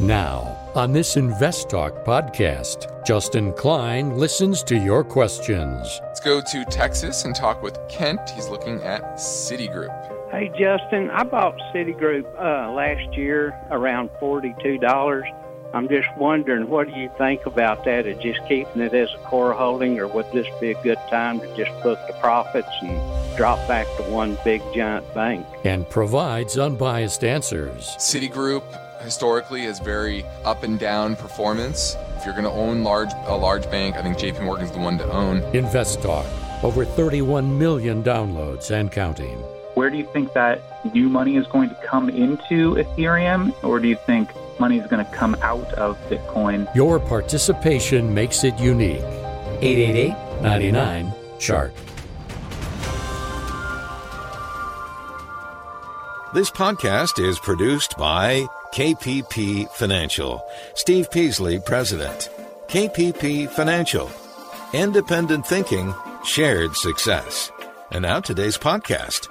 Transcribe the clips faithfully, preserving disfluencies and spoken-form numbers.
Now, on this Invest Talk podcast, Justin Klein listens to your questions. Let's go to Texas and talk with Kent. He's looking at Citigroup. Hey, Justin, I bought Citigroup uh, last year around forty-two dollars. I'm just wondering, what do you think about that? Is just keeping it as a core holding, or would this be a good time to just book the profits and drop back to one big giant bank? And provides unbiased answers. Citigroup historically has very up and down performance. If you're going to own large a large bank, I think J P. Morgan's the one to own. InvestTalk, over thirty-one million downloads and counting. Where do you think that new money is going to come into Ethereum, or do you think money is going to come out of Bitcoin? Your participation makes it unique. eight eight eight, nine nine, C H A R T. This podcast is produced by K P P Financial. Steve Peasley, President. K P P Financial. Independent thinking, shared success. And now today's podcast.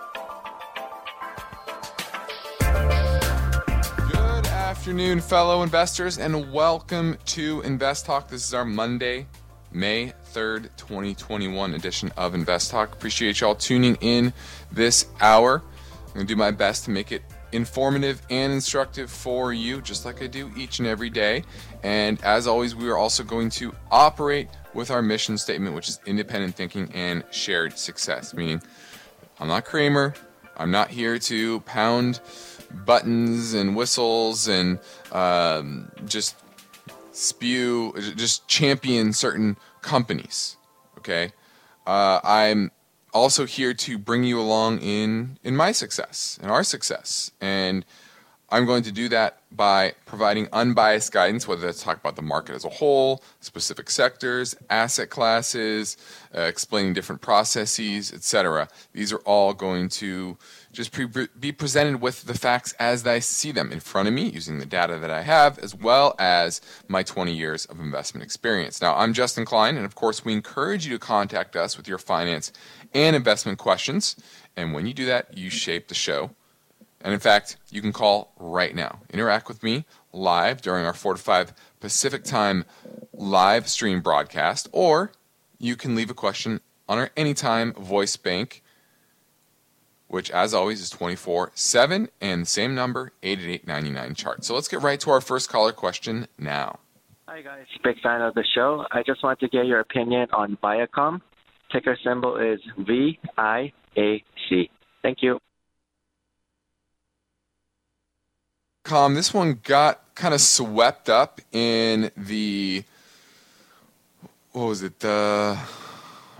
Good afternoon, fellow investors, and welcome to Invest Talk. This is our Monday, May third, twenty twenty-one edition of Invest Talk. Appreciate y'all tuning in this hour. I'm going to do my best to make it informative and instructive for you, just like I do each and every day. And as always, we are also going to operate with our mission statement, which is independent thinking and shared success, meaning I'm not Kramer. I'm not here to pound buttons and whistles and um, just spew, just champion certain companies. Okay, uh, I'm also here to bring you along in in my success, in our success, and I'm going to do that by providing unbiased guidance, whether that's talk about the market as a whole, specific sectors, asset classes, uh, explaining different processes, et cetera. These are all going to just pre- be presented with the facts as I see them in front of me, using the data that I have, as well as my twenty years of investment experience. Now, I'm Justin Klein, and of course, we encourage you to contact us with your finance and investment questions. And when you do that, you shape the show. And in fact, you can call right now. Interact with me live during our four to five Pacific Time live stream broadcast, or you can leave a question on our Anytime Voice Bank, which as always is twenty-four seven, and the same number, eight eight eight, nine nine, C H A R T. So let's get right to our first caller question now. Hi guys, big fan of the show. I just want to get your opinion on Viacom. Ticker symbol is V I A C. Thank you. This one got kind of swept up in the, what was it, the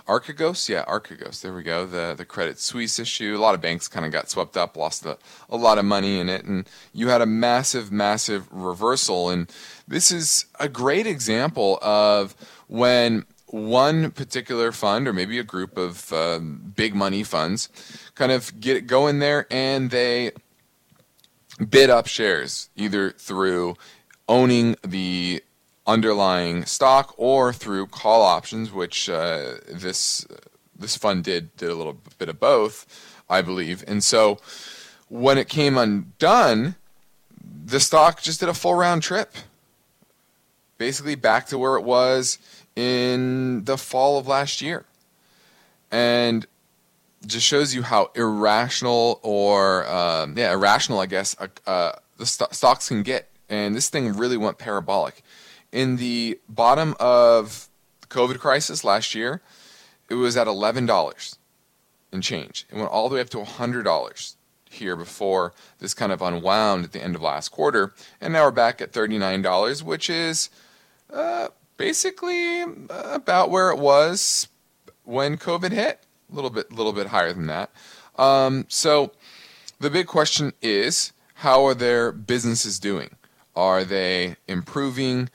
Archegos? Yeah, Archegos. There we go. The the Credit Suisse issue. A lot of banks kind of got swept up, lost a, a lot of money in it. And you had a massive, massive reversal. And this is a great example of when one particular fund, or maybe a group of um, big money funds, kind of get go in there and they bid up shares, either through owning the underlying stock or through call options, which uh, this this fund did did a little bit of both, I believe. And so when it came undone, the stock just did a full round trip, basically back to where it was in the fall of last year. And just shows you how irrational or um, yeah, irrational, I guess, uh, uh, the st- stocks can get. And this thing really went parabolic. In the bottom of the COVID crisis last year, it was at eleven dollars and change. It went all the way up to one hundred dollars here before this kind of unwound at the end of last quarter. And now we're back at thirty-nine dollars, which is uh, basically about where it was when COVID hit. A little bit, little bit higher than that. Um, so the big question is, how are their businesses doing? Are they improving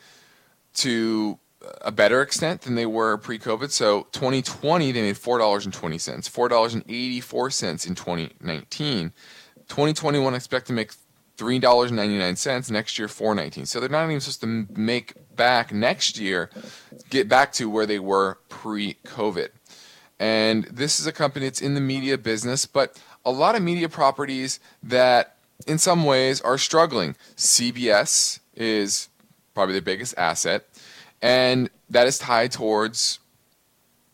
to a better extent than they were pre-COVID? So twenty twenty, they made four dollars and twenty cents, four dollars and eighty-four cents in twenty nineteen. twenty twenty-one, expect to make three dollars and ninety-nine cents, next year four dollars and nineteen cents. So they're not even supposed to make back next year, get back to where they were pre-COVID. And this is a company that's in the media business, but a lot of media properties that in some ways are struggling. C B S is probably their biggest asset, and that is tied towards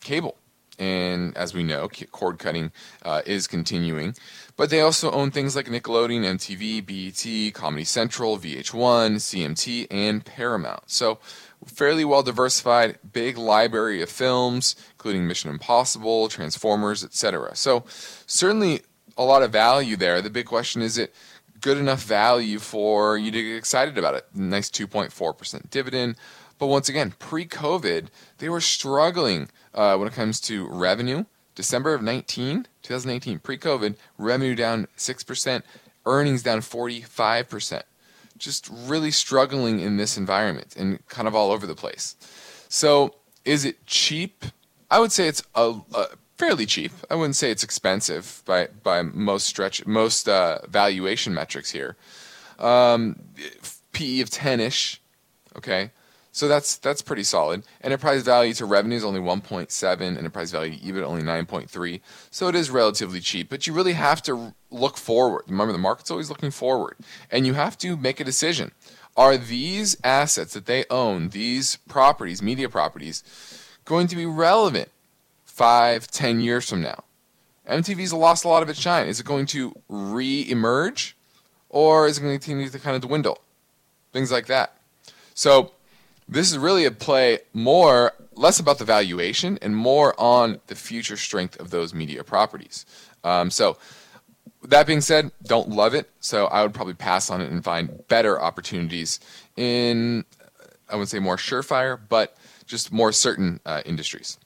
cable. And as we know, cord cutting uh, is continuing. But they also own things like Nickelodeon, M T V, B E T, Comedy Central, V H one, C M T, and Paramount. So fairly well diversified, big library of films, including Mission Impossible, Transformers, et cetera. So certainly a lot of value there. The big question is, it good enough value for you to get excited about it? Nice two point four percent dividend. But once again, pre-COVID, they were struggling uh, when it comes to revenue. December of nineteen, twenty eighteen, pre-COVID, revenue down six percent, earnings down forty-five percent. Just really struggling in this environment and kind of all over the place. So is it cheap? I would say it's a, a fairly cheap. I wouldn't say it's expensive by, by most stretch, most uh, valuation metrics here. Um, P E of ten-ish, okay? So that's that's pretty solid. Enterprise value to revenue is only one point seven. Enterprise value to EBITDA only nine point three. So it is relatively cheap. But you really have to look forward. Remember, the market's always looking forward. And you have to make a decision. Are these assets that they own, these properties, media properties, going to be relevant five, ten years from now? M T V's lost a lot of its shine. Is it going to re-emerge? Or is it going to continue to kind of dwindle? Things like that. So this is really a play more, less about the valuation and more on the future strength of those media properties. Um, so that being said, don't love it. So I would probably pass on it and find better opportunities in, I wouldn't say more surefire, but just more certain uh, industries.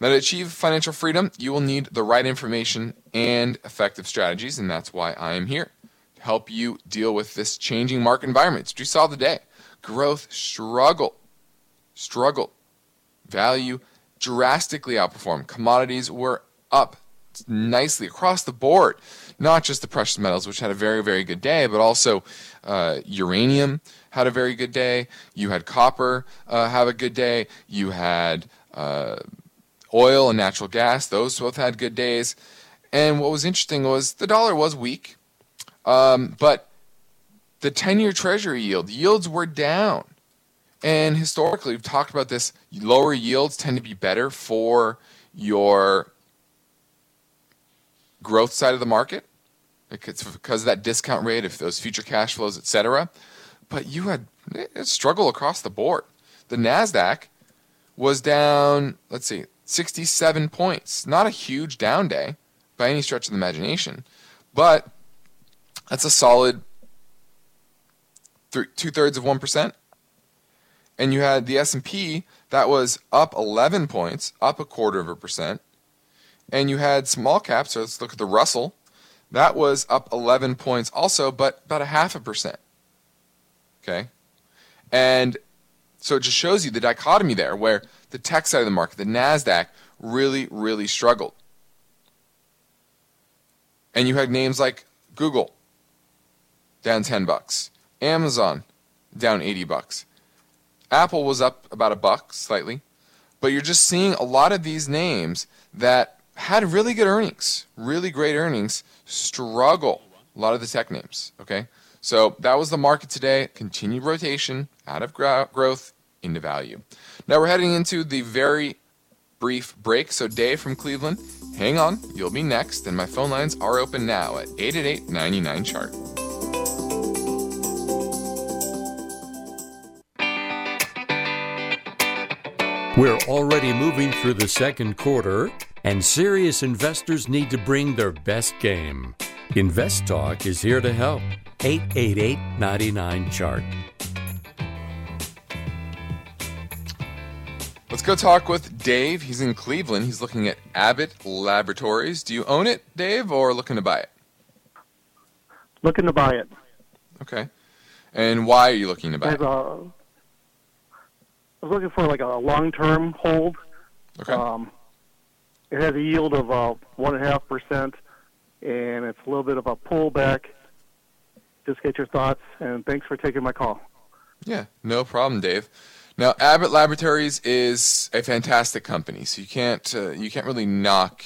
Now, to achieve financial freedom, you will need the right information and effective strategies. And that's why I am here to help you deal with this changing market environment. It's what you saw today. Growth struggle. Struggle. Value drastically outperformed. Commodities were up nicely across the board, not just the precious metals, which had a very, very good day, but also uh, uranium had a very good day. You had copper uh, have a good day. You had uh, oil and natural gas. Those both had good days. And what was interesting was the dollar was weak, um, but the ten-year treasury yield, yields were down. And historically, we've talked about this, lower yields tend to be better for your growth side of the market because of that discount rate, if those future cash flows, et cetera. But you had a struggle across the board. The NASDAQ was down, let's see, sixty-seven points. Not a huge down day by any stretch of the imagination, but that's a solid two-thirds of one percent. And you had the S and P that was up eleven points, up a quarter of a percent. And you had small caps, so let's look at the Russell. That was up eleven points also, but about a half a percent. Okay? And so it just shows you the dichotomy there where the tech side of the market, the NASDAQ, really, really struggled. And you had names like Google, down ten bucks. Amazon, down eighty bucks. Apple was up about a buck slightly, but you're just seeing a lot of these names that had really good earnings, really great earnings, struggle. A lot of the tech names, okay? So that was the market today. Continued rotation out of growth into value. Now we're heading into the very brief break. So Dave from Cleveland, hang on. You'll be next. And my phone lines are open now at eight eight eight, nine nine, chart. We're already moving through the second quarter, and serious investors need to bring their best game. InvestTalk is here to help. eight eight eight, nine nine, chart. Let's go talk with Dave. He's in Cleveland. He's looking at Abbott Laboratories. Do you own it, Dave, or looking to buy it? Looking to buy it. Okay. And why are you looking to buy it? Uh... I was looking for like a long-term hold. Okay. Um, it has a yield of uh, one point five percent, and it's a little bit of a pullback. Just get your thoughts, and thanks for taking my call. Yeah, no problem, Dave. Now, Abbott Laboratories is a fantastic company, so you can't uh, you can't really knock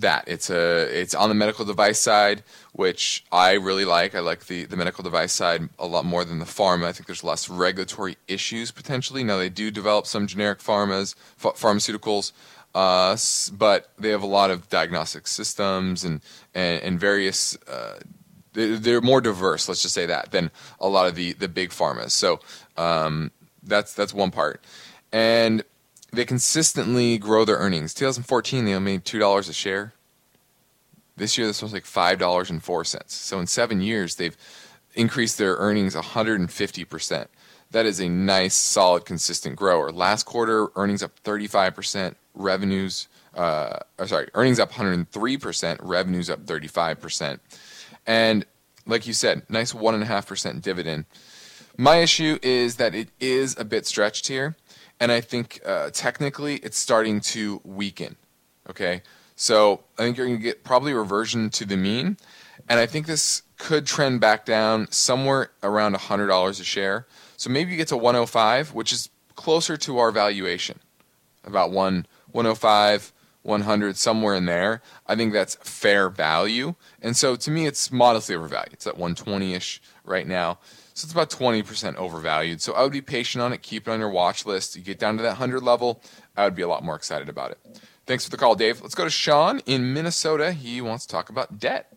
that. It's a it's on the medical device side, which I really like. I like the, the medical device side a lot more than the pharma. I think there's less regulatory issues potentially. Now, they do develop some generic pharmas, ph- pharmaceuticals, uh, but they have a lot of diagnostic systems and, and, and various uh, – they're more diverse, let's just say that, than a lot of the, the big pharmas. So um, that's that's one part. And – they consistently grow their earnings. twenty fourteen, they made two dollars a share. This year, this was like five dollars and four cents. So in seven years, they've increased their earnings one hundred fifty percent. That is a nice, solid, consistent grower. Last quarter, earnings up thirty-five percent, revenues, uh, or sorry, earnings up one hundred three percent, revenues up thirty-five percent. And like you said, nice one point five percent dividend. My issue is that it is a bit stretched here. And I think uh, technically it's starting to weaken, okay? So I think you're going to get probably reversion to the mean. And I think this could trend back down somewhere around one hundred dollars a share. So maybe you get to one oh five, which is closer to our valuation, about one oh five, one hundred, somewhere in there. I think that's fair value. And so to me, it's modestly overvalued. It's at one twenty-ish right now. So it's about twenty percent overvalued. So I would be patient on it. Keep it on your watch list. You get down to that one hundred level, I would be a lot more excited about it. Thanks for the call, Dave. Let's go to Sean in Minnesota. He wants to talk about debt.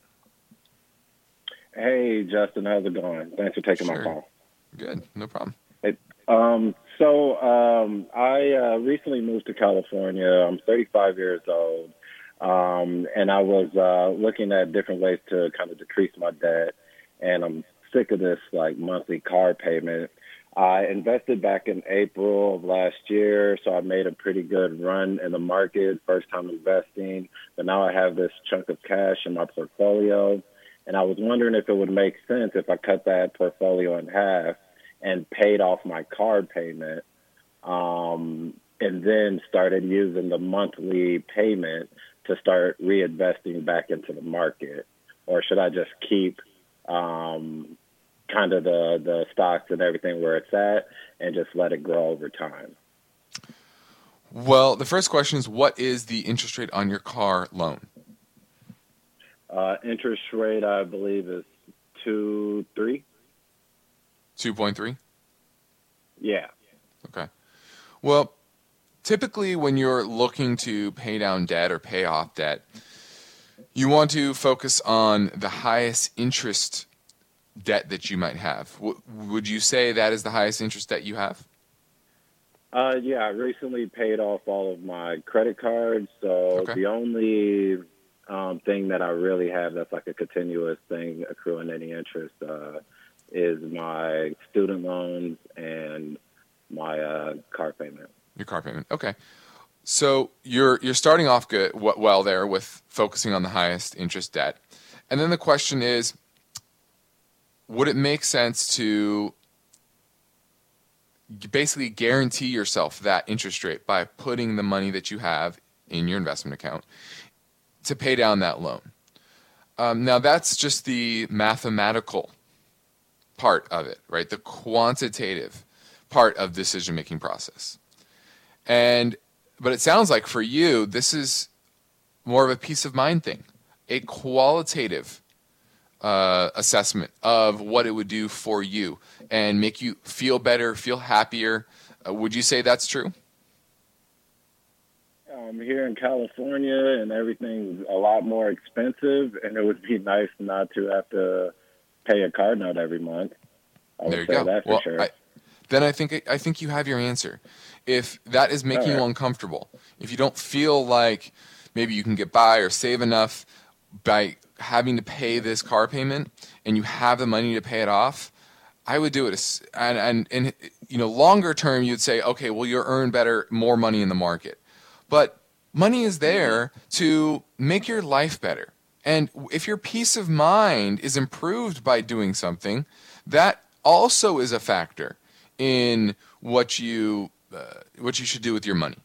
Hey, Justin. How's it going? Thanks for taking sure. my call. Good. No problem. It, um, so um, I uh, recently moved to California. I'm thirty-five years old, um, and I was uh, looking at different ways to kind of decrease my debt, and I'm sick of this like monthly car payment. I invested back in April of last year, so I made a pretty good run in the market, first time investing, but now I have this chunk of cash in my portfolio, and I was wondering if it would make sense if I cut that portfolio in half and paid off my car payment, um, and then started using the monthly payment to start reinvesting back into the market. Or should I just keep um kind of the the stocks and everything where it's at and just let it grow over time? Well, the first question is, what is the interest rate on your car loan? Uh, interest rate, I believe, is two three. Two point three? Yeah. Okay. Well, typically when you're looking to pay down debt or pay off debt, you want to focus on the highest interest debt that you might have. W- would you say that is the highest interest debt you have? Uh, yeah, I recently paid off all of my credit cards. So okay. The only um, thing that I really have that's like a continuous thing accruing any interest uh, is my student loans and my uh, car payment. Your car payment. Okay. So you're you're starting off good well there with focusing on the highest interest debt. And then the question is, would it make sense to basically guarantee yourself that interest rate by putting the money that you have in your investment account to pay down that loan? Um, now, that's just the mathematical part of it, right? The quantitative part of decision-making process. And But it sounds like for you, this is more of a peace of mind thing, a qualitative uh, assessment of what it would do for you and make you feel better, feel happier. Uh, would you say that's true? I'm here in California and everything's a lot more expensive, and it would be nice not to have to pay a car note every month. I there would you say go. That for well, sure. I, then I think I think you have your answer. If that is making you uncomfortable, if you don't feel like maybe you can get by or save enough by having to pay this car payment and you have the money to pay it off, I would do it. And, and, and you know, longer term, you'd say, okay, well, you'll earn better, more money in the market. But money is there to make your life better. And if your peace of mind is improved by doing something, that also is a factor in what you – Uh, what you should do with your money.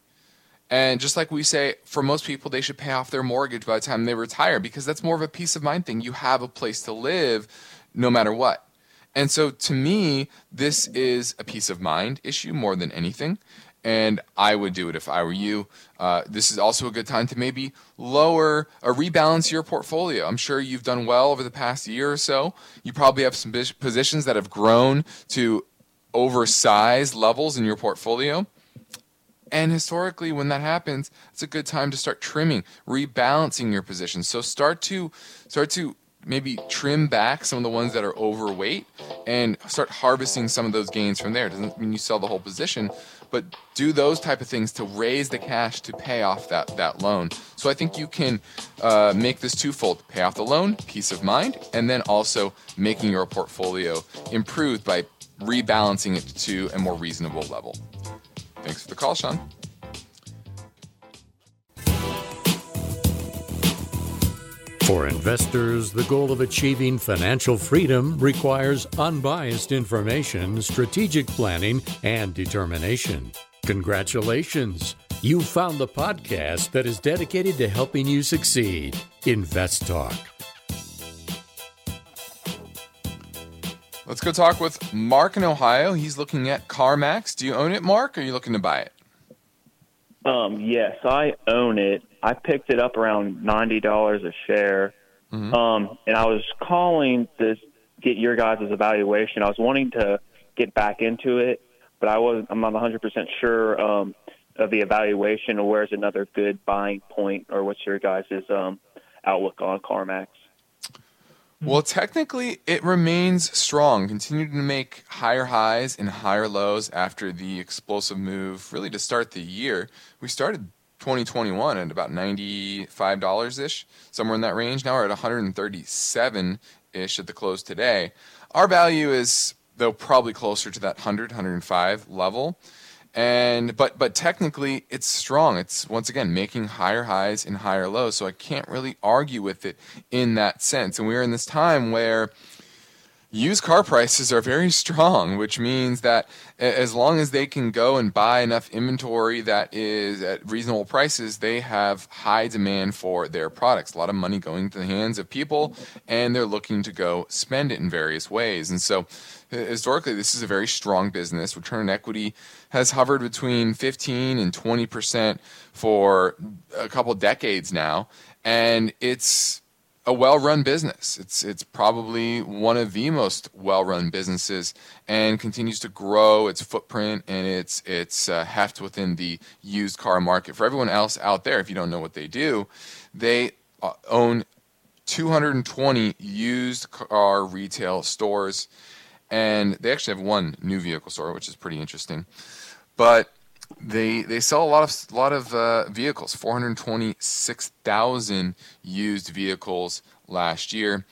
And just like we say, for most people, they should pay off their mortgage by the time they retire, because that's more of a peace of mind thing. You have a place to live no matter what. And so to me, this is a peace of mind issue more than anything. and I would do it if I were you. Uh, this is also a good time to maybe lower or rebalance your portfolio. I'm sure you've done well over the past year or so. You probably have some positions that have grown to oversized levels in your portfolio. And historically, when that happens, it's a good time to start trimming, rebalancing your position. So start to start to maybe trim back some of the ones that are overweight and start harvesting some of those gains from there. It doesn't mean you sell the whole position, but do those type of things to raise the cash to pay off that, that loan. So I think you can uh, make this twofold: pay off the loan, peace of mind, and then also making your portfolio improve by rebalancing it to a more reasonable level. Thanks for the call, Sean. For investors, the goal of achieving financial freedom requires unbiased information, strategic planning, and determination. Congratulations! You found the podcast that is dedicated to helping you succeed. Invest Talk. Let's go talk with Mark in Ohio. He's looking at CarMax. Do you own it, Mark, or are you looking to buy it? Um, yes, I own it. I picked it up around ninety dollars a share, mm-hmm. um, and I was calling to get your guys' evaluation. I was wanting to get back into it, but I wasn't, I'm not one hundred percent sure um, of the evaluation or where's another good buying point, or what's your guys' um, outlook on CarMax. Well, technically, it remains strong, continued to make higher highs and higher lows after the explosive move, really to start the year. We started twenty twenty-one at about ninety-five dollars-ish, somewhere in that range. Now we're at one thirty-seven-ish at the close today. Our value is, though, probably closer to that one hundred, one oh five level. And but but technically it's strong. It's once again making higher highs and higher lows, so I can't really argue with it in that sense. And we're in this time where used car prices are very strong, which means that as long as they can go and buy enough inventory that is at reasonable prices, they have high demand for their products. A lot of money going to the hands of people, and they're looking to go spend it in various ways. And so historically, this is a very strong business. Return on equity has hovered between fifteen and twenty percent for a couple decades now, and it's a well-run business. It's it's probably one of the most well-run businesses, and continues to grow its footprint and its its uh, heft within the used car market. For everyone else out there, if you don't know what they do, they own two hundred twenty used car retail stores. And they actually have one new vehicle store, which is pretty interesting. But they they sell a lot of a lot of uh, vehicles, four hundred twenty-six thousand used vehicles last year.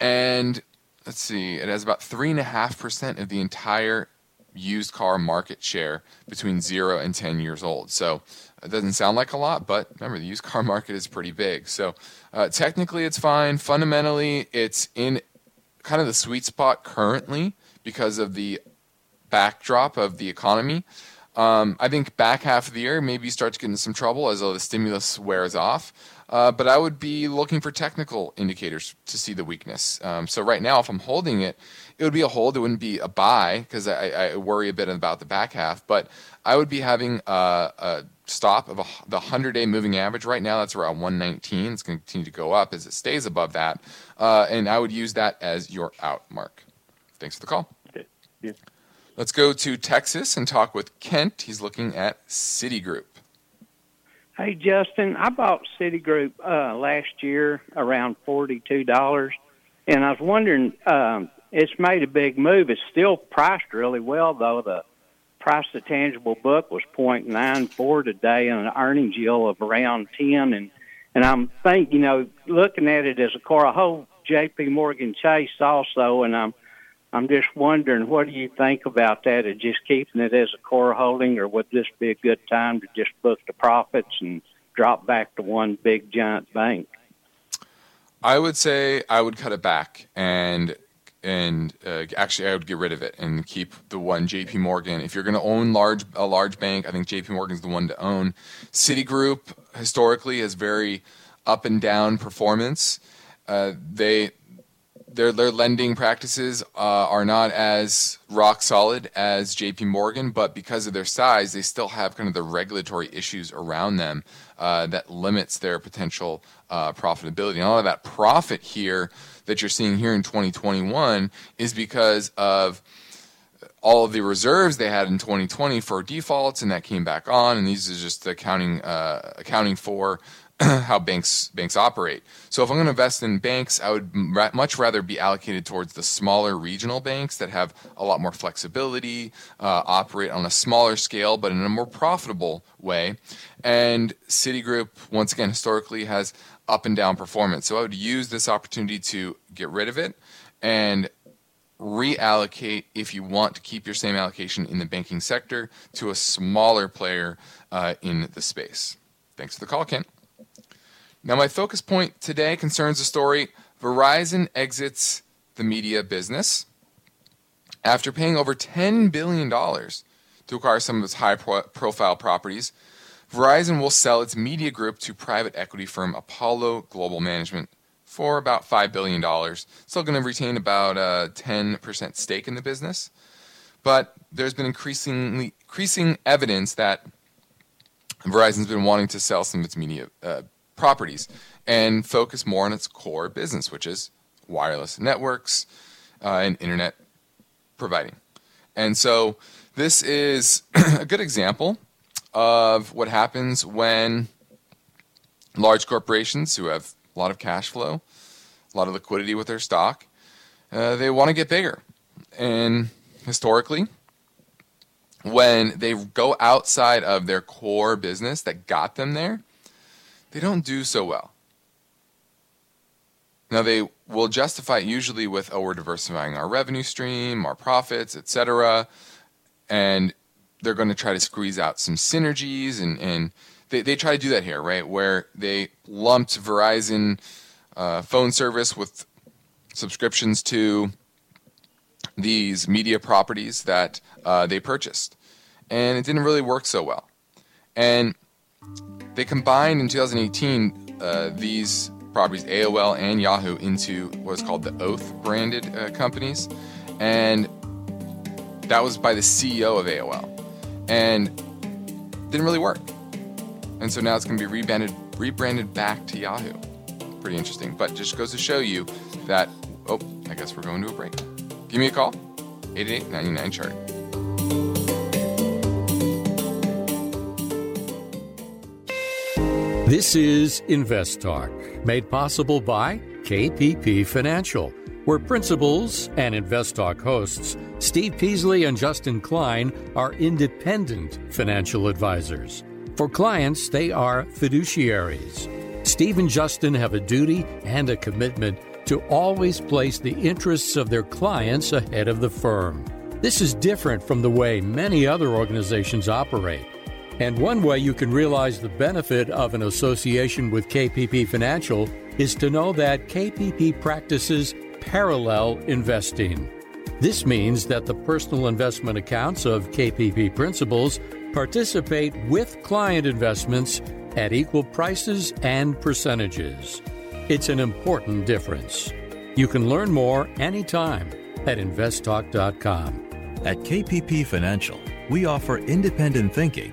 And let's see, it has about three point five percent of the entire used car market share between zero and ten years old. So it doesn't sound like a lot, but remember, the used car market is pretty big. So uh, technically it's fine. Fundamentally, it's in kind of the sweet spot currently because of the backdrop of the economy. Um, I think back half of the year, maybe you start to get into some trouble as the stimulus wears off. Uh, but I would be looking for technical indicators to see the weakness. Um, so right now, if I'm holding it, it would be a hold. It wouldn't be a buy because I, I worry a bit about the back half. But I would be having a, a stop of a, the hundred-day moving average. Right now, that's around one nineteen. It's going to continue to go up as it stays above that. Uh, and I would use that as your out mark. Thanks for the call. Okay. Yeah. Let's go to Texas and talk with Kent. He's looking at Citigroup. Hey, Justin, I bought Citigroup uh, last year around forty-two dollars, and I was wondering, um, it's made a big move. It's still priced really well, though. The price to tangible book was zero point nine four today and an earnings yield of around ten. And, and I'm thinking, you know, looking at it as a car, I hold J P. Morgan Chase also, and I'm I'm just wondering, what do you think about that, of just keeping it as a core holding, or would this be a good time to just book the profits and drop back to one big giant bank? I would say I would cut it back, and and uh, actually I would get rid of it and keep the one J P. Morgan. If you're going to own large a large bank, I think J P. Morgan's the one to own. Citigroup historically has very up and down performance. Uh, they their their lending practices uh, are not as rock solid as J P. Morgan, but because of their size, they still have kind of the regulatory issues around them uh, that limits their potential uh, profitability. And all of that profit here that you're seeing here in twenty twenty-one is because of all of the reserves they had in twenty twenty for defaults, and that came back on. And these are just accounting uh, accounting for how banks banks operate. So if I'm going to invest in banks, I would ra- much rather be allocated towards the smaller regional banks that have a lot more flexibility, uh, operate on a smaller scale, but in a more profitable way. And Citigroup, once again, historically has up and down performance. So I would use this opportunity to get rid of it and reallocate, if you want to keep your same allocation in the banking sector, to a smaller player uh, in the space. Thanks for the call, Ken. Now, my focus point today concerns the story, Verizon exits the media business after paying over ten billion dollars to acquire some of its high-profile properties. Verizon will sell its media group to private equity firm Apollo Global Management for about five billion dollars. Still going to retain about a ten percent stake in the business. But there's been increasingly increasing evidence that Verizon's been wanting to sell some of its media uh, properties and focus more on its core business, which is wireless networks uh, and internet providing. And so this is a good example of what happens when large corporations who have a lot of cash flow, a lot of liquidity with their stock, uh, they want to get bigger. And historically, when they go outside of their core business that got them there, they don't do so well. Now, they will justify it usually with, oh, we're diversifying our revenue stream, our profits, et cetera. And they're going to try to squeeze out some synergies. And, and they, they try to do that here, right, where they lumped Verizon uh, phone service with subscriptions to these media properties that uh, they purchased. And it didn't really work so well. And they combined in two thousand eighteen uh, these properties, A O L and Yahoo, into what is called the Oath branded uh, companies. And that was by the C E O of A O L. And didn't really work. And so now it's going to be rebranded, rebranded back to Yahoo. Pretty interesting. But just goes to show you that, oh, I guess we're going to a break. Give me a call, eight eight eight, nine nine, chart. This is Invest Talk, made possible by K P P Financial, where principals and Invest Talk hosts Steve Peasley and Justin Klein are independent financial advisors. For clients, they are fiduciaries. Steve and Justin have a duty and a commitment to always place the interests of their clients ahead of the firm. This is different from the way many other organizations operate. And one way you can realize the benefit of an association with K P P Financial is to know that K P P practices parallel investing. This means that the personal investment accounts of K P P principals participate with client investments at equal prices and percentages. It's an important difference. You can learn more anytime at invest talk dot com. At K P P Financial, we offer independent thinking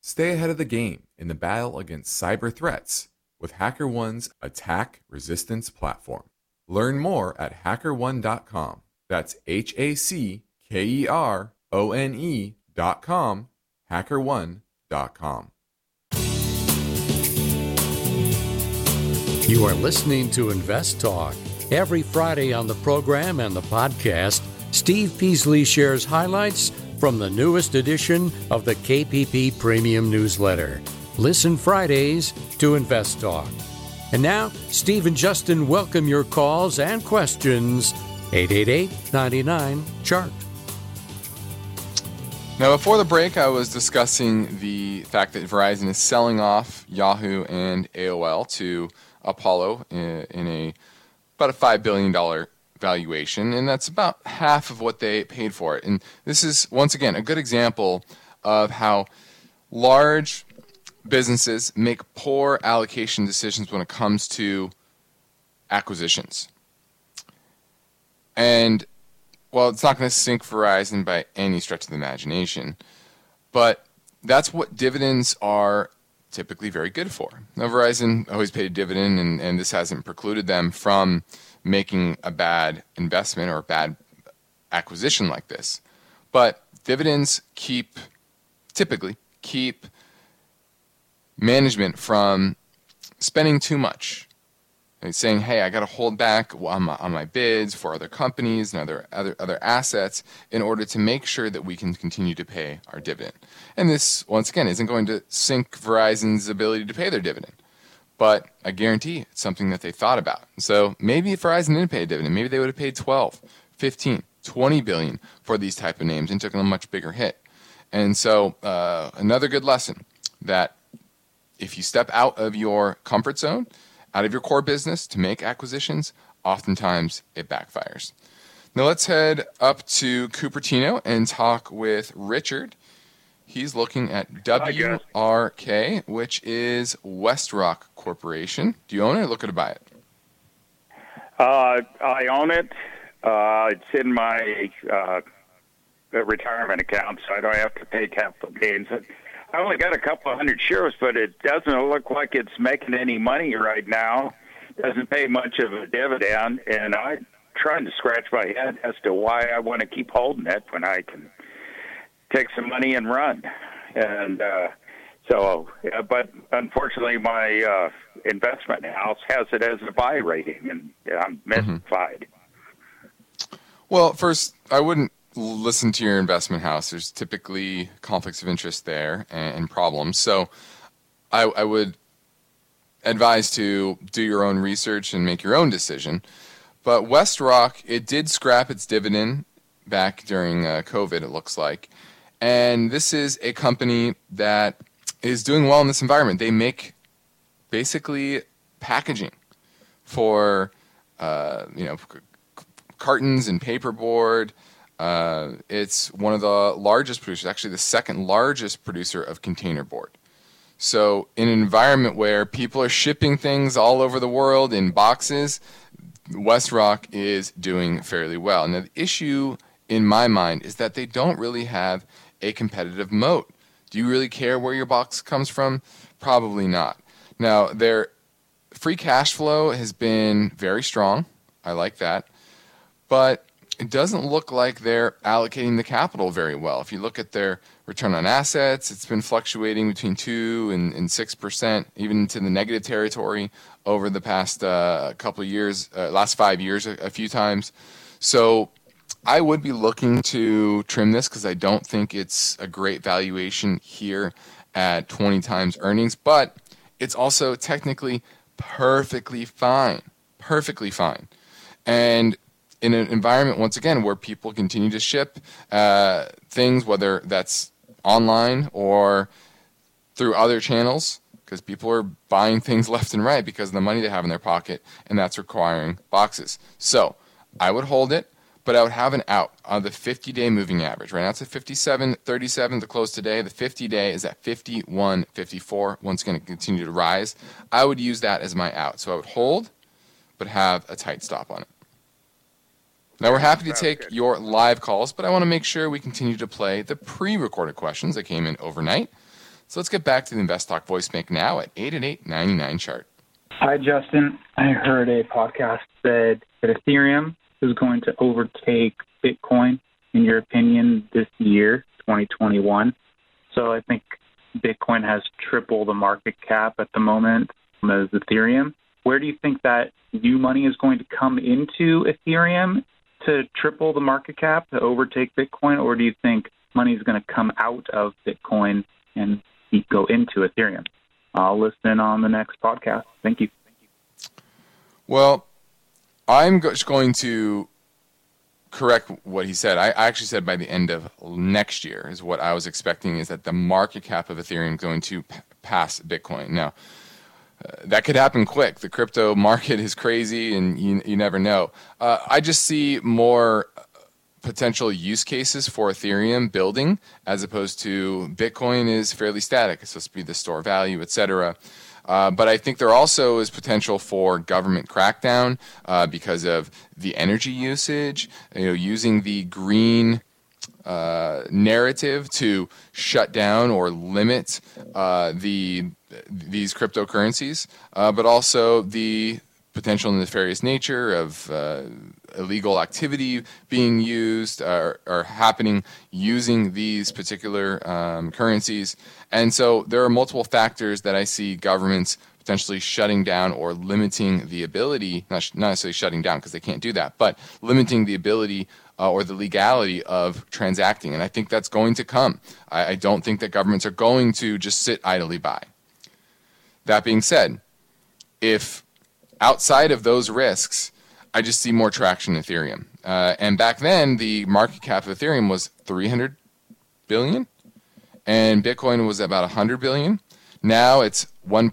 stay ahead of the game in the battle against cyber threats with HackerOne's attack resistance platform. Learn more at hacker one dot com. That's H A C K E R O N E dot com, HackerOne dot com. You are listening to Invest Talk. Every Friday on the program and the podcast, Steve Peasley shares highlights from the newest edition of the K P P Premium Newsletter. Listen Fridays to Invest Talk. And now, Steve and Justin welcome your calls and questions. eight eight eight, nine nine, C H A R T. Now, before the break, I was discussing the fact that Verizon is selling off Yahoo and A O L to Apollo in, in a about a five billion dollars valuation, and that's about half of what they paid for it. And this is, once again, a good example of how large businesses make poor allocation decisions when it comes to acquisitions. And well, it's not going to sink Verizon by any stretch of the imagination, but that's what dividends are typically very good for. Now, Verizon always paid a dividend, and, and this hasn't precluded them from making a bad investment or a bad acquisition like this. But dividends keep, typically, keep management from spending too much. And saying, hey, I got to hold back on my, on my bids for other companies and other, other other assets in order to make sure that we can continue to pay our dividend. And this, once again, isn't going to sink Verizon's ability to pay their dividend. But I guarantee it's something that they thought about. So maybe if Verizon didn't pay a dividend, maybe they would have paid twelve, fifteen, twenty billion dollars for these type of names and took a much bigger hit. And so uh, another good lesson that if you step out of your comfort zone, out of your core business to make acquisitions, oftentimes it backfires. Now let's head up to Cupertino and talk with Richard. He's looking at W R K, which is WestRock Corporation. Do you own it or look to buy it? Uh, I own it. Uh, it's in my uh, retirement account, so I don't have to pay capital gains. I only got a couple of hundred shares, but it doesn't look like it's making any money right now. Doesn't pay much of a dividend, and I'm trying to scratch my head as to why I want to keep holding it when I can take some money and run. And uh, so, but unfortunately, my uh, investment house has it as a buy rating, and I'm mystified. Mm-hmm. Well, first, I wouldn't listen to your investment house. There's typically conflicts of interest there and, and problems. So I, I would advise to do your own research and make your own decision. But WestRock, it did scrap its dividend back during uh, COVID, it looks like. And this is a company that is doing well in this environment. They make basically packaging for, uh, you know, c- cartons and paperboard. Uh, it's one of the largest producers, actually the second largest producer of container board. So in an environment where people are shipping things all over the world in boxes, WestRock is doing fairly well. Now, the issue in my mind is that they don't really have a competitive moat. Do you really care where your box comes from? Probably not. Now, their free cash flow has been very strong. I like that. But it doesn't look like they're allocating the capital very well. If you look at their return on assets, it's been fluctuating between two and, and six percent, even into the negative territory over the past uh, couple of years, uh, last five years a, a few times. So I would be looking to trim this because I don't think it's a great valuation here at twenty times earnings, but it's also technically perfectly fine, perfectly fine. And in an environment, once again, where people continue to ship uh, things, whether that's online or through other channels, because people are buying things left and right because of the money they have in their pocket, and that's requiring boxes. So I would hold it, but I would have an out on the fifty-day moving average. Right now it's at fifty-seven thirty-seven to close today. The fifty-day is at fifty-one fifty-four. Once again, it continue to rise. I would use that as my out. So I would hold, but have a tight stop on it. Now, we're happy to take your live calls, but I want to make sure we continue to play the pre-recorded questions that came in overnight. So let's get back to the Invest Talk voice bank now at eight eight eight, nine nine, C H A R T. Hi, Justin. I heard a podcast said that Ethereum is going to overtake Bitcoin, in your opinion, this year, twenty twenty-one. So I think Bitcoin has triple the market cap at the moment as Ethereum. Where do you think that new money is going to come into Ethereum to triple the market cap, to overtake Bitcoin, or do you think money is going to come out of Bitcoin and go into Ethereum? I'll listen on the next podcast. Thank you. Well, I'm just going to correct what he said. I actually said by the end of next year is what I was expecting, is that the market cap of Ethereum is going to p- pass Bitcoin. Now, Uh, that could happen quick. The crypto market is crazy, and you you never know. Uh, I just see more potential use cases for Ethereum building as opposed to Bitcoin is fairly static. It's supposed to be the store value, et cetera. Uh, but I think there also is potential for government crackdown uh, because of the energy usage, you know, using the green uh, narrative to shut down or limit uh, the these cryptocurrencies, uh, but also the potential nefarious nature of uh, illegal activity being used uh, or happening using these particular um, currencies. And so there are multiple factors that I see governments potentially shutting down or limiting the ability, not, sh- not necessarily shutting down because they can't do that, but limiting the ability Uh, or the legality of transacting. And I think that's going to come. I, I don't think that governments are going to just sit idly by. That being said, if outside of those risks, I just see more traction in Ethereum. Uh, and back then, the market cap of Ethereum was three hundred billion dollars, and Bitcoin was about one hundred billion dollars. Now it's one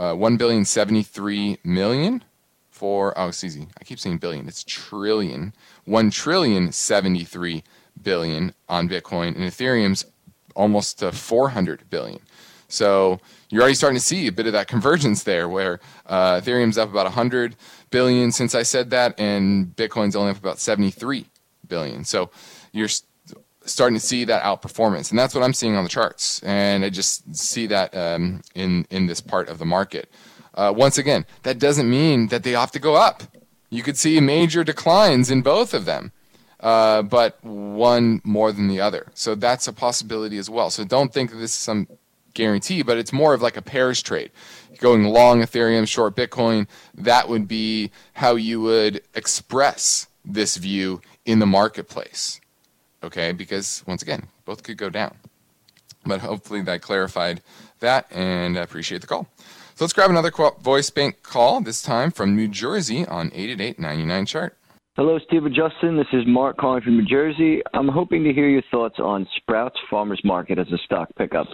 uh, one billion seventy-three million dollars for, oh, excuse me, I keep saying billion, it's trillion. one trillion seventy-three billion dollars on Bitcoin, and Ethereum's almost to four hundred billion dollars. So you're already starting to see a bit of that convergence there, where uh, Ethereum's up about one hundred billion dollars since I said that, and Bitcoin's only up about seventy-three billion dollars. So you're st- starting to see that outperformance, and that's what I'm seeing on the charts. And I just see that um, in in this part of the market. Uh, once again, that doesn't mean that they have to go up. You could see major declines in both of them, uh, but one more than the other. So that's a possibility as well. So don't think that this is some guarantee, but it's more of like a pairs trade. Going long Ethereum, short Bitcoin, that would be how you would express this view in the marketplace, okay? Because, once again, both could go down. But hopefully that clarified that, and I appreciate the call. So let's grab another voice bank call, this time from New Jersey on eight eight eight, nine nine, C H A R T. Hello, Steve and Justin. This is Mark calling from New Jersey. I'm hoping to hear your thoughts on Sprouts Farmers Market as a stock pickup.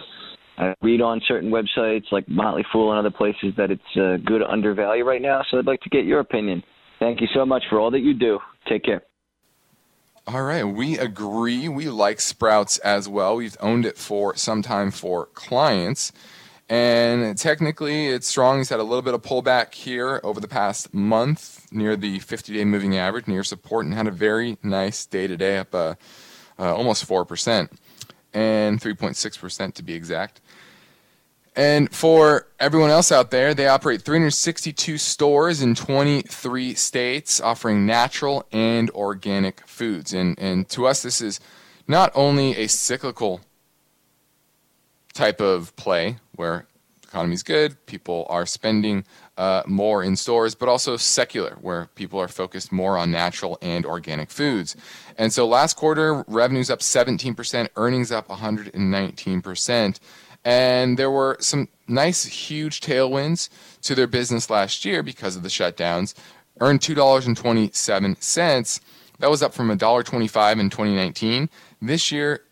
I read on certain websites like Motley Fool and other places that it's a good undervalue right now, so I'd like to get your opinion. Thank you so much for all that you do. Take care. All right, we agree. We like Sprouts as well. We've owned it for some time for clients. And technically, it's strong. He's had a little bit of pullback here over the past month near the fifty-day moving average, near support, and had a very nice day today, up uh, uh, almost four percent and three point six percent to be exact. And for everyone else out there, they operate three hundred sixty-two stores in twenty-three states, offering natural and organic foods. And and to us, this is not only a cyclical type of play where the economy's good, people are spending uh, more in stores, but also secular, where people are focused more on natural and organic foods. And so last quarter, revenue's up seventeen percent, earnings up one hundred nineteen percent. And there were some nice, huge tailwinds to their business last year because of the shutdowns. Earned two dollars and twenty-seven cents. That was up from one dollar and twenty-five cents in twenty nineteen. This year,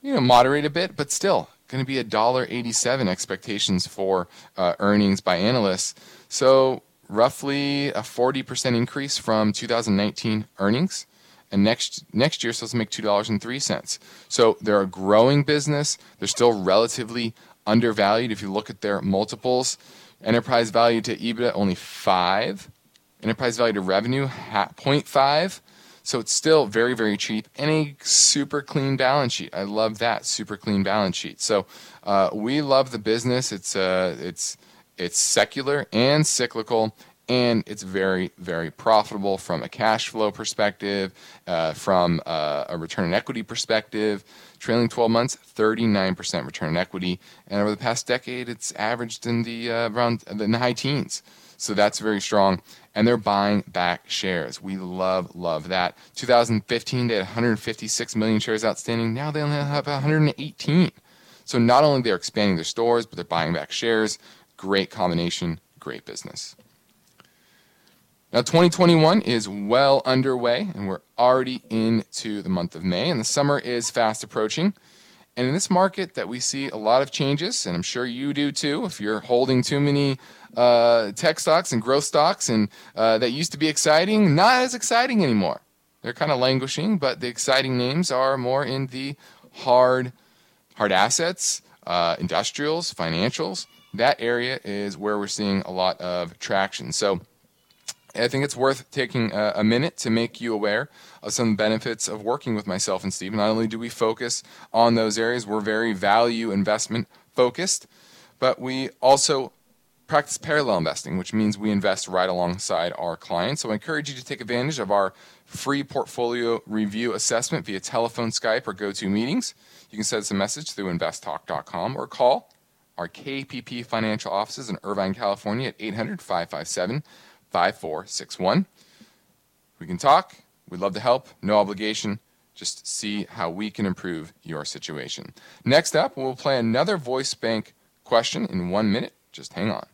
you know, moderate a bit, but still going to be one dollar and eighty-seven cents expectations for uh, earnings by analysts. So roughly a forty percent increase from two thousand nineteen earnings. And next next year, so let's make two dollars and three cents. So they're a growing business. They're still relatively undervalued. If you look at their multiples, enterprise value to EBITDA, only five. Enterprise value to revenue, zero point five. So it's still very, very cheap. And a super clean balance sheet. I love that, super clean balance sheet. So uh, we love the business. It's uh, it's it's secular and cyclical. And it's very, very profitable from a cash flow perspective, uh, from uh, a return on equity perspective. Trailing twelve months, thirty-nine percent return on equity. And over the past decade, it's averaged in the uh, around in the high teens. So that's very strong. And they're buying back shares. We love, love that. two thousand fifteen, they had one hundred fifty-six million shares outstanding. Now they only have one hundred eighteen. So not only they're expanding their stores, but they're buying back shares. Great combination, great business. Now, twenty twenty-one is well underway, and we're already into the month of May, and the summer is fast approaching. And in this market that we see a lot of changes, and I'm sure you do too, if you're holding too many uh, tech stocks and growth stocks and uh, that used to be exciting, not as exciting anymore. They're kind of languishing, but the exciting names are more in the hard, hard assets, uh, industrials, financials. That area is where we're seeing a lot of traction. So I think it's worth taking a, a minute to make you aware of some benefits of working with myself and Steve. Not only do we focus on those areas, we're very value investment focused, but we also practice parallel investing, which means we invest right alongside our clients. So I encourage you to take advantage of our free portfolio review assessment via telephone, Skype, or go-to meetings. You can send us a message through invest talk dot com or call our K P P Financial offices in Irvine, California at eight hundred, five five seven, five four six one. We can talk. We'd love to help. No obligation. Just see how we can improve your situation. Next up, we'll play another voice bank question in one minute. Just hang on.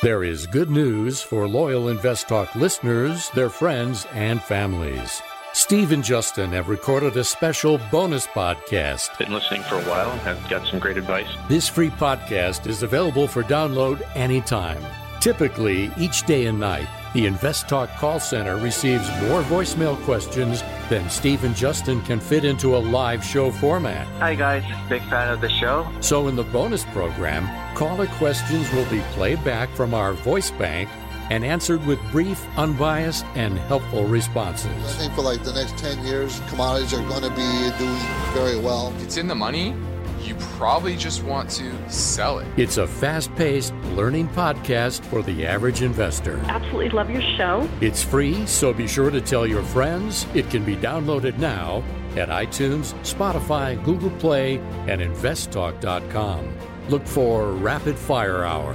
There is good news for loyal InvestTalk listeners, their friends, and families. Steve and Justin have recorded a special bonus podcast. Been listening for a while and have got some great advice. This free podcast is available for download anytime. Typically, each day and night, the InvestTalk call center receives more voicemail questions than Steve and Justin can fit into a live show format. Hi, guys. Big fan of the show. So in the bonus program, caller questions will be played back from our voice bank and answered with brief, unbiased, and helpful responses. I think for like the next ten years, commodities are going to be doing very well. It's in the money. You probably just want to sell it. It's a fast-paced learning podcast for the average investor. Absolutely love your show. It's free, so be sure to tell your friends. It can be downloaded now at iTunes, Spotify, Google Play, and invest talk dot com. Look for Rapid Fire Hour.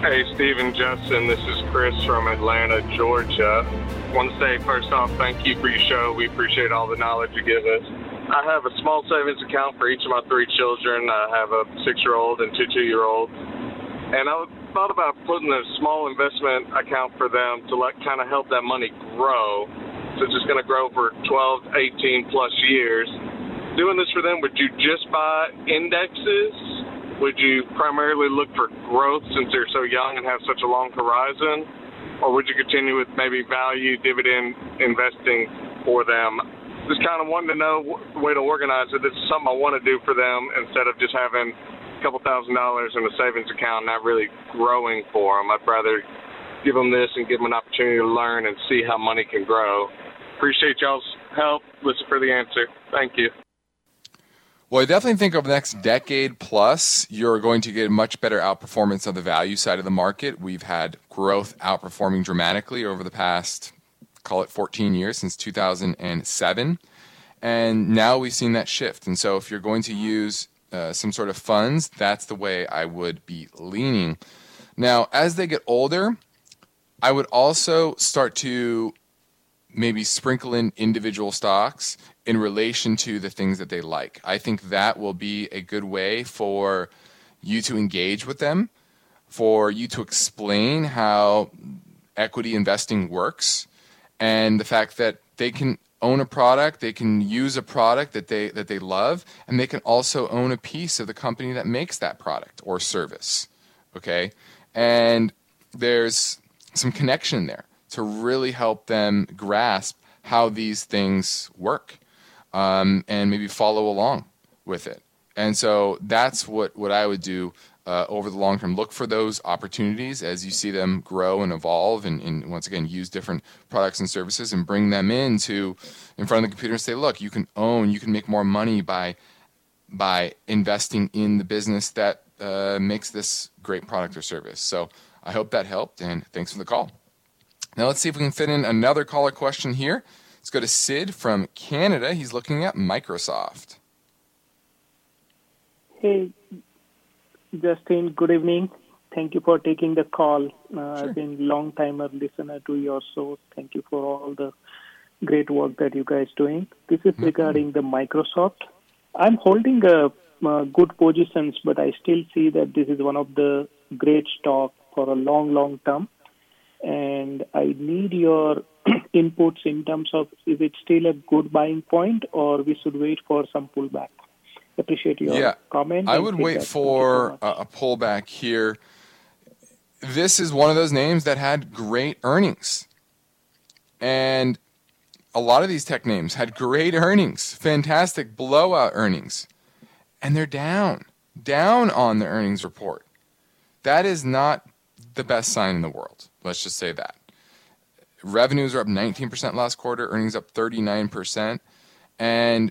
Hey, Steve and Justin, this is Chris from Atlanta, Georgia. I want to say, first off, thank you for your show. We appreciate all the knowledge you give us. I have a small savings account for each of my three children. I have a six-year-old and two two-year-olds. And I thought about putting a small investment account for them to let kind of help that money grow. So it's just going to grow for twelve, eighteen-plus years. Doing this for them, would you just buy indexes? Would you primarily look for growth since they're so young and have such a long horizon? Or would you continue with maybe value dividend investing for them? Just kind of wanted to know a way to organize it. This is something I want to do for them instead of just having couple thousand dollars in a savings account not really growing for them. I'd rather give them this and give them an opportunity to learn and see how money can grow. Appreciate y'all's help. Listen for the answer. Thank you. Well, I definitely think over the next decade plus, you're going to get much better outperformance of the value side of the market. We've had growth outperforming dramatically over the past, call it fourteen years, since two thousand seven. And now we've seen that shift. And so if you're going to use uh, some sort of funds, that's the way I would be leaning. Now, as they get older, I would also start to maybe sprinkle in individual stocks in relation to the things that they like. I think that will be a good way for you to engage with them, for you to explain how equity investing works, and the fact that they can own a product, they can use a product that they that they love, and they can also own a piece of the company that makes that product or service, okay? And there's some connection there to really help them grasp how these things work. Um, and maybe follow along with it. And so that's what, what I would do uh, over the long term. Look for those opportunities as you see them grow and evolve and, and once again, use different products and services and bring them into in front of the computer and say, look, you can own, you can make more money by by investing in the business that uh, makes this great product or service. So I hope that helped, and thanks for the call. Now let's see if we can fit in another caller question here. Let's go to Sid from Canada. He's looking at Microsoft. Hey, Justin, good evening. Thank you for taking the call. Uh, sure. I've been a long-time listener to your show. Thank you for all the great work that you guys are doing. This is regarding mm-hmm. the Microsoft. I'm holding a, a good positions, but I still see that this is one of the great stock for a long, long term. And I need your inputs in terms of is it still a good buying point or we should wait for some pullback? Appreciate your yeah, comment. I would wait for so a pullback here. This is one of those names that had great earnings. And a lot of these tech names had great earnings, fantastic blowout earnings. And they're down, down on the earnings report. That is not the best sign in the world. Let's just say that. Revenues are up nineteen percent last quarter, earnings up thirty-nine percent, and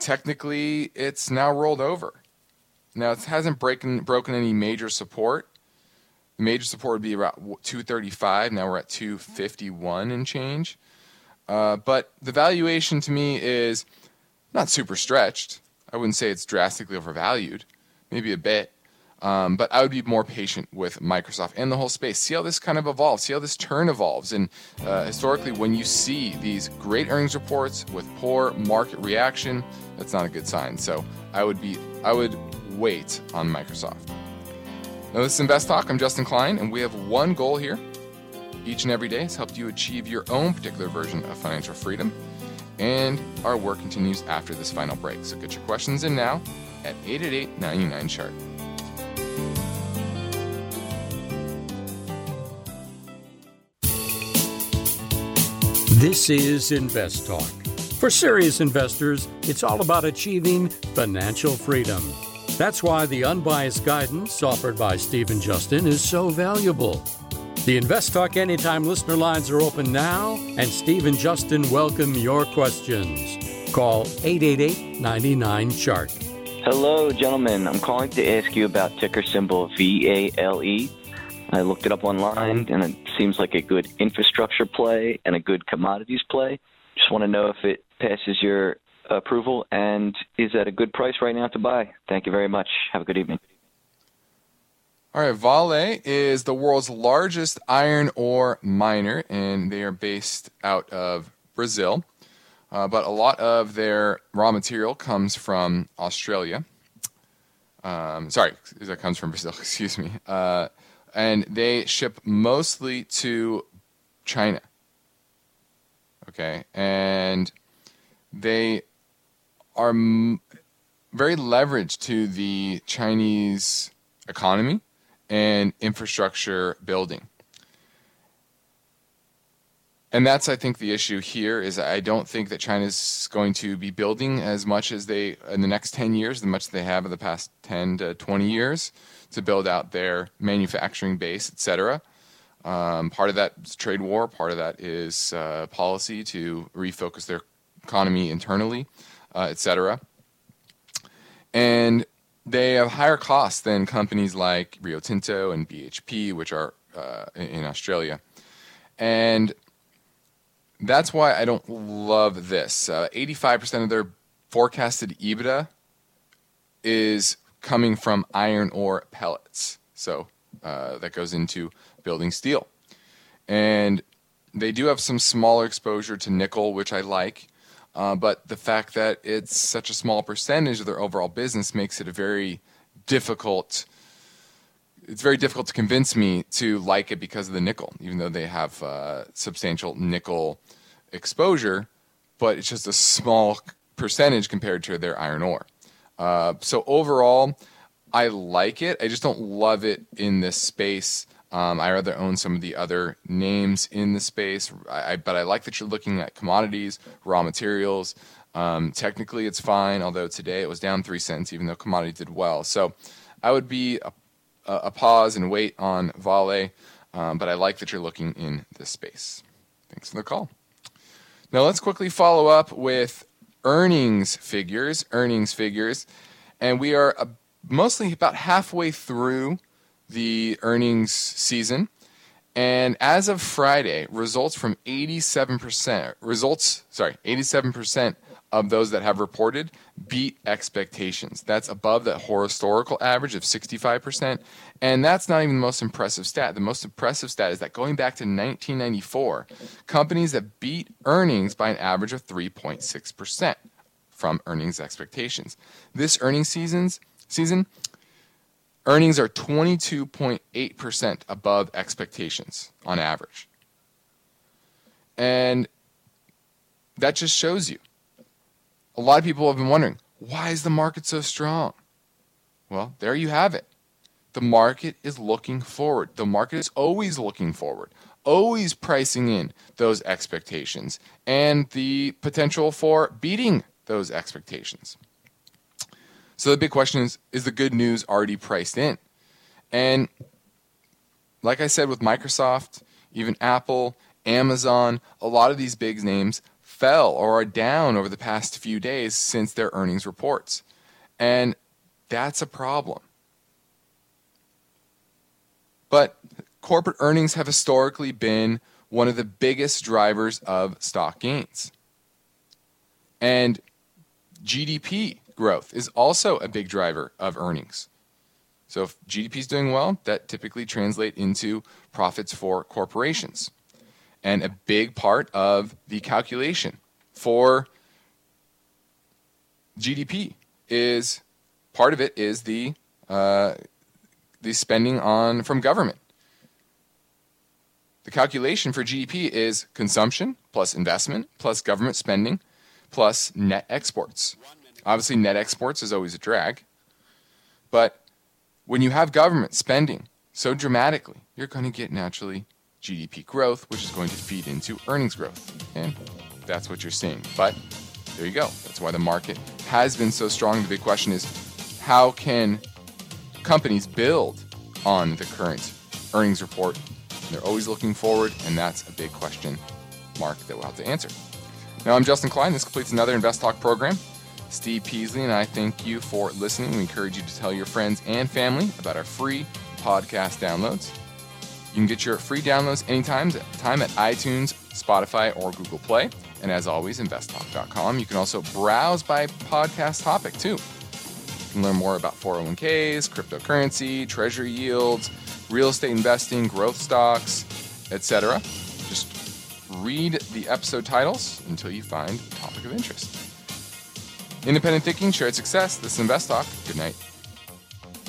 technically it's now rolled over. Now it hasn't broken broken any major support. Major support would be around two thirty-five. Now we're at two fifty-one and change. Uh, but the valuation to me is not super stretched. I wouldn't say it's drastically overvalued, maybe a bit. Um, but I would be more patient with Microsoft and the whole space. See how this kind of evolves. See how this turn evolves. And uh, historically, when you see these great earnings reports with poor market reaction, that's not a good sign. So I would be, I would wait on Microsoft. Now, this is Invest Talk. I'm Justin Klein, and we have one goal here. Each and every day has helped you achieve your own particular version of financial freedom. And our work continues after this final break. So get your questions in now at eight eight eight, nine nine, C H A R T. This is Invest Talk. For serious investors, it's all about achieving financial freedom. That's why the unbiased guidance offered by Steve and Justin is so valuable. The Invest Talk Anytime listener lines are open now, and Steve and Justin welcome your questions. Call eight eight eight, nine nine, C H A R T. Hello, gentlemen. I'm calling to ask you about ticker symbol V A L E. I looked it up online, and it seems like a good infrastructure play and a good commodities play. Just want to know if it passes your approval, and is at a good price right now to buy. Thank you very much. Have a good evening. All right, Vale is the world's largest iron ore miner, and they are based out of Brazil. Uh, but a lot of their raw material comes from Australia. Um, sorry, that comes from Brazil, excuse me. Uh And they ship mostly to China, okay? And they are m- very leveraged to the Chinese economy and infrastructure building. And that's, I think, the issue here is I don't think that China's going to be building as much as they, in the next ten years, the much they have in the past ten to twenty years to build out their manufacturing base, et cetera. Um, part of that is trade war. Part of that is uh, policy to refocus their economy internally, uh, et cetera. And they have higher costs than companies like Rio Tinto and B H P, which are uh, in Australia. And that's why I don't love this. Uh, eighty-five percent of their forecasted EBITDA is coming from iron ore pellets. So uh, that goes into building steel. And they do have some smaller exposure to nickel, which I like. Uh, but the fact that it's such a small percentage of their overall business makes it a very difficult... It's very difficult to convince me to like it because of the nickel, even though they have uh, substantial nickel exposure, but it's just a small percentage compared to their iron ore. Uh, so overall, I like it. I just don't love it in this space. Um, I rather own some of the other names in the space, I, I, but I like that you're looking at commodities, raw materials. Um, technically, it's fine, although today it was down three cents, even though commodity did well. So I would be... a a pause and wait on Vale, um, but I like that you're looking in this space. Thanks for the call. Now let's quickly follow up with earnings figures, earnings figures, and we are uh, mostly about halfway through the earnings season, and as of Friday, results from eighty-seven percent, results, sorry, eighty-seven percent of those that have reported beat expectations. That's above the historical average of sixty-five percent. And that's not even the most impressive stat. The most impressive stat is that going back to nineteen ninety-four, companies that beat earnings by an average of three point six percent from earnings expectations. This earnings season's, season, earnings are twenty-two point eight percent above expectations on average. And that just shows you. A lot of people have been wondering, why is the market so strong? Well, there you have it. The market is looking forward. The market is always looking forward, always pricing in those expectations and the potential for beating those expectations. So the big question is, is the good news already priced in? And like I said with Microsoft, even Apple, Amazon, a lot of these big names fell or are down over the past few days since their earnings reports. And that's a problem. But corporate earnings have historically been one of the biggest drivers of stock gains. And G D P growth is also a big driver of earnings. So if G D P is doing well, that typically translates into profits for corporations. And a big part of the calculation for G D P is part of it is the uh, the spending on from government. The calculation for G D P is consumption plus investment plus government spending plus net exports. Obviously, net exports is always a drag, but when you have government spending so dramatically, you're going to get naturally G D P growth, which is going to feed into earnings growth. And that's what you're seeing. But there you go. That's why the market has been so strong. The big question is, how can companies build on the current earnings report? They're always looking forward, and that's a big question mark that we'll have to answer. Now, I'm Justin Klein. This completes another Invest Talk program. Steve Peasley and I thank you for listening. We encourage you to tell your friends and family about our free podcast downloads. You can get your free downloads anytime time at iTunes, Spotify, or Google Play. And as always, invest talk dot com. You can also browse by podcast topic, too. You can learn more about four oh one k's, cryptocurrency, treasury yields, real estate investing, growth stocks, et cetera. Just read the episode titles until you find the topic of interest. Independent thinking, shared success. This is InvestTalk. Good night.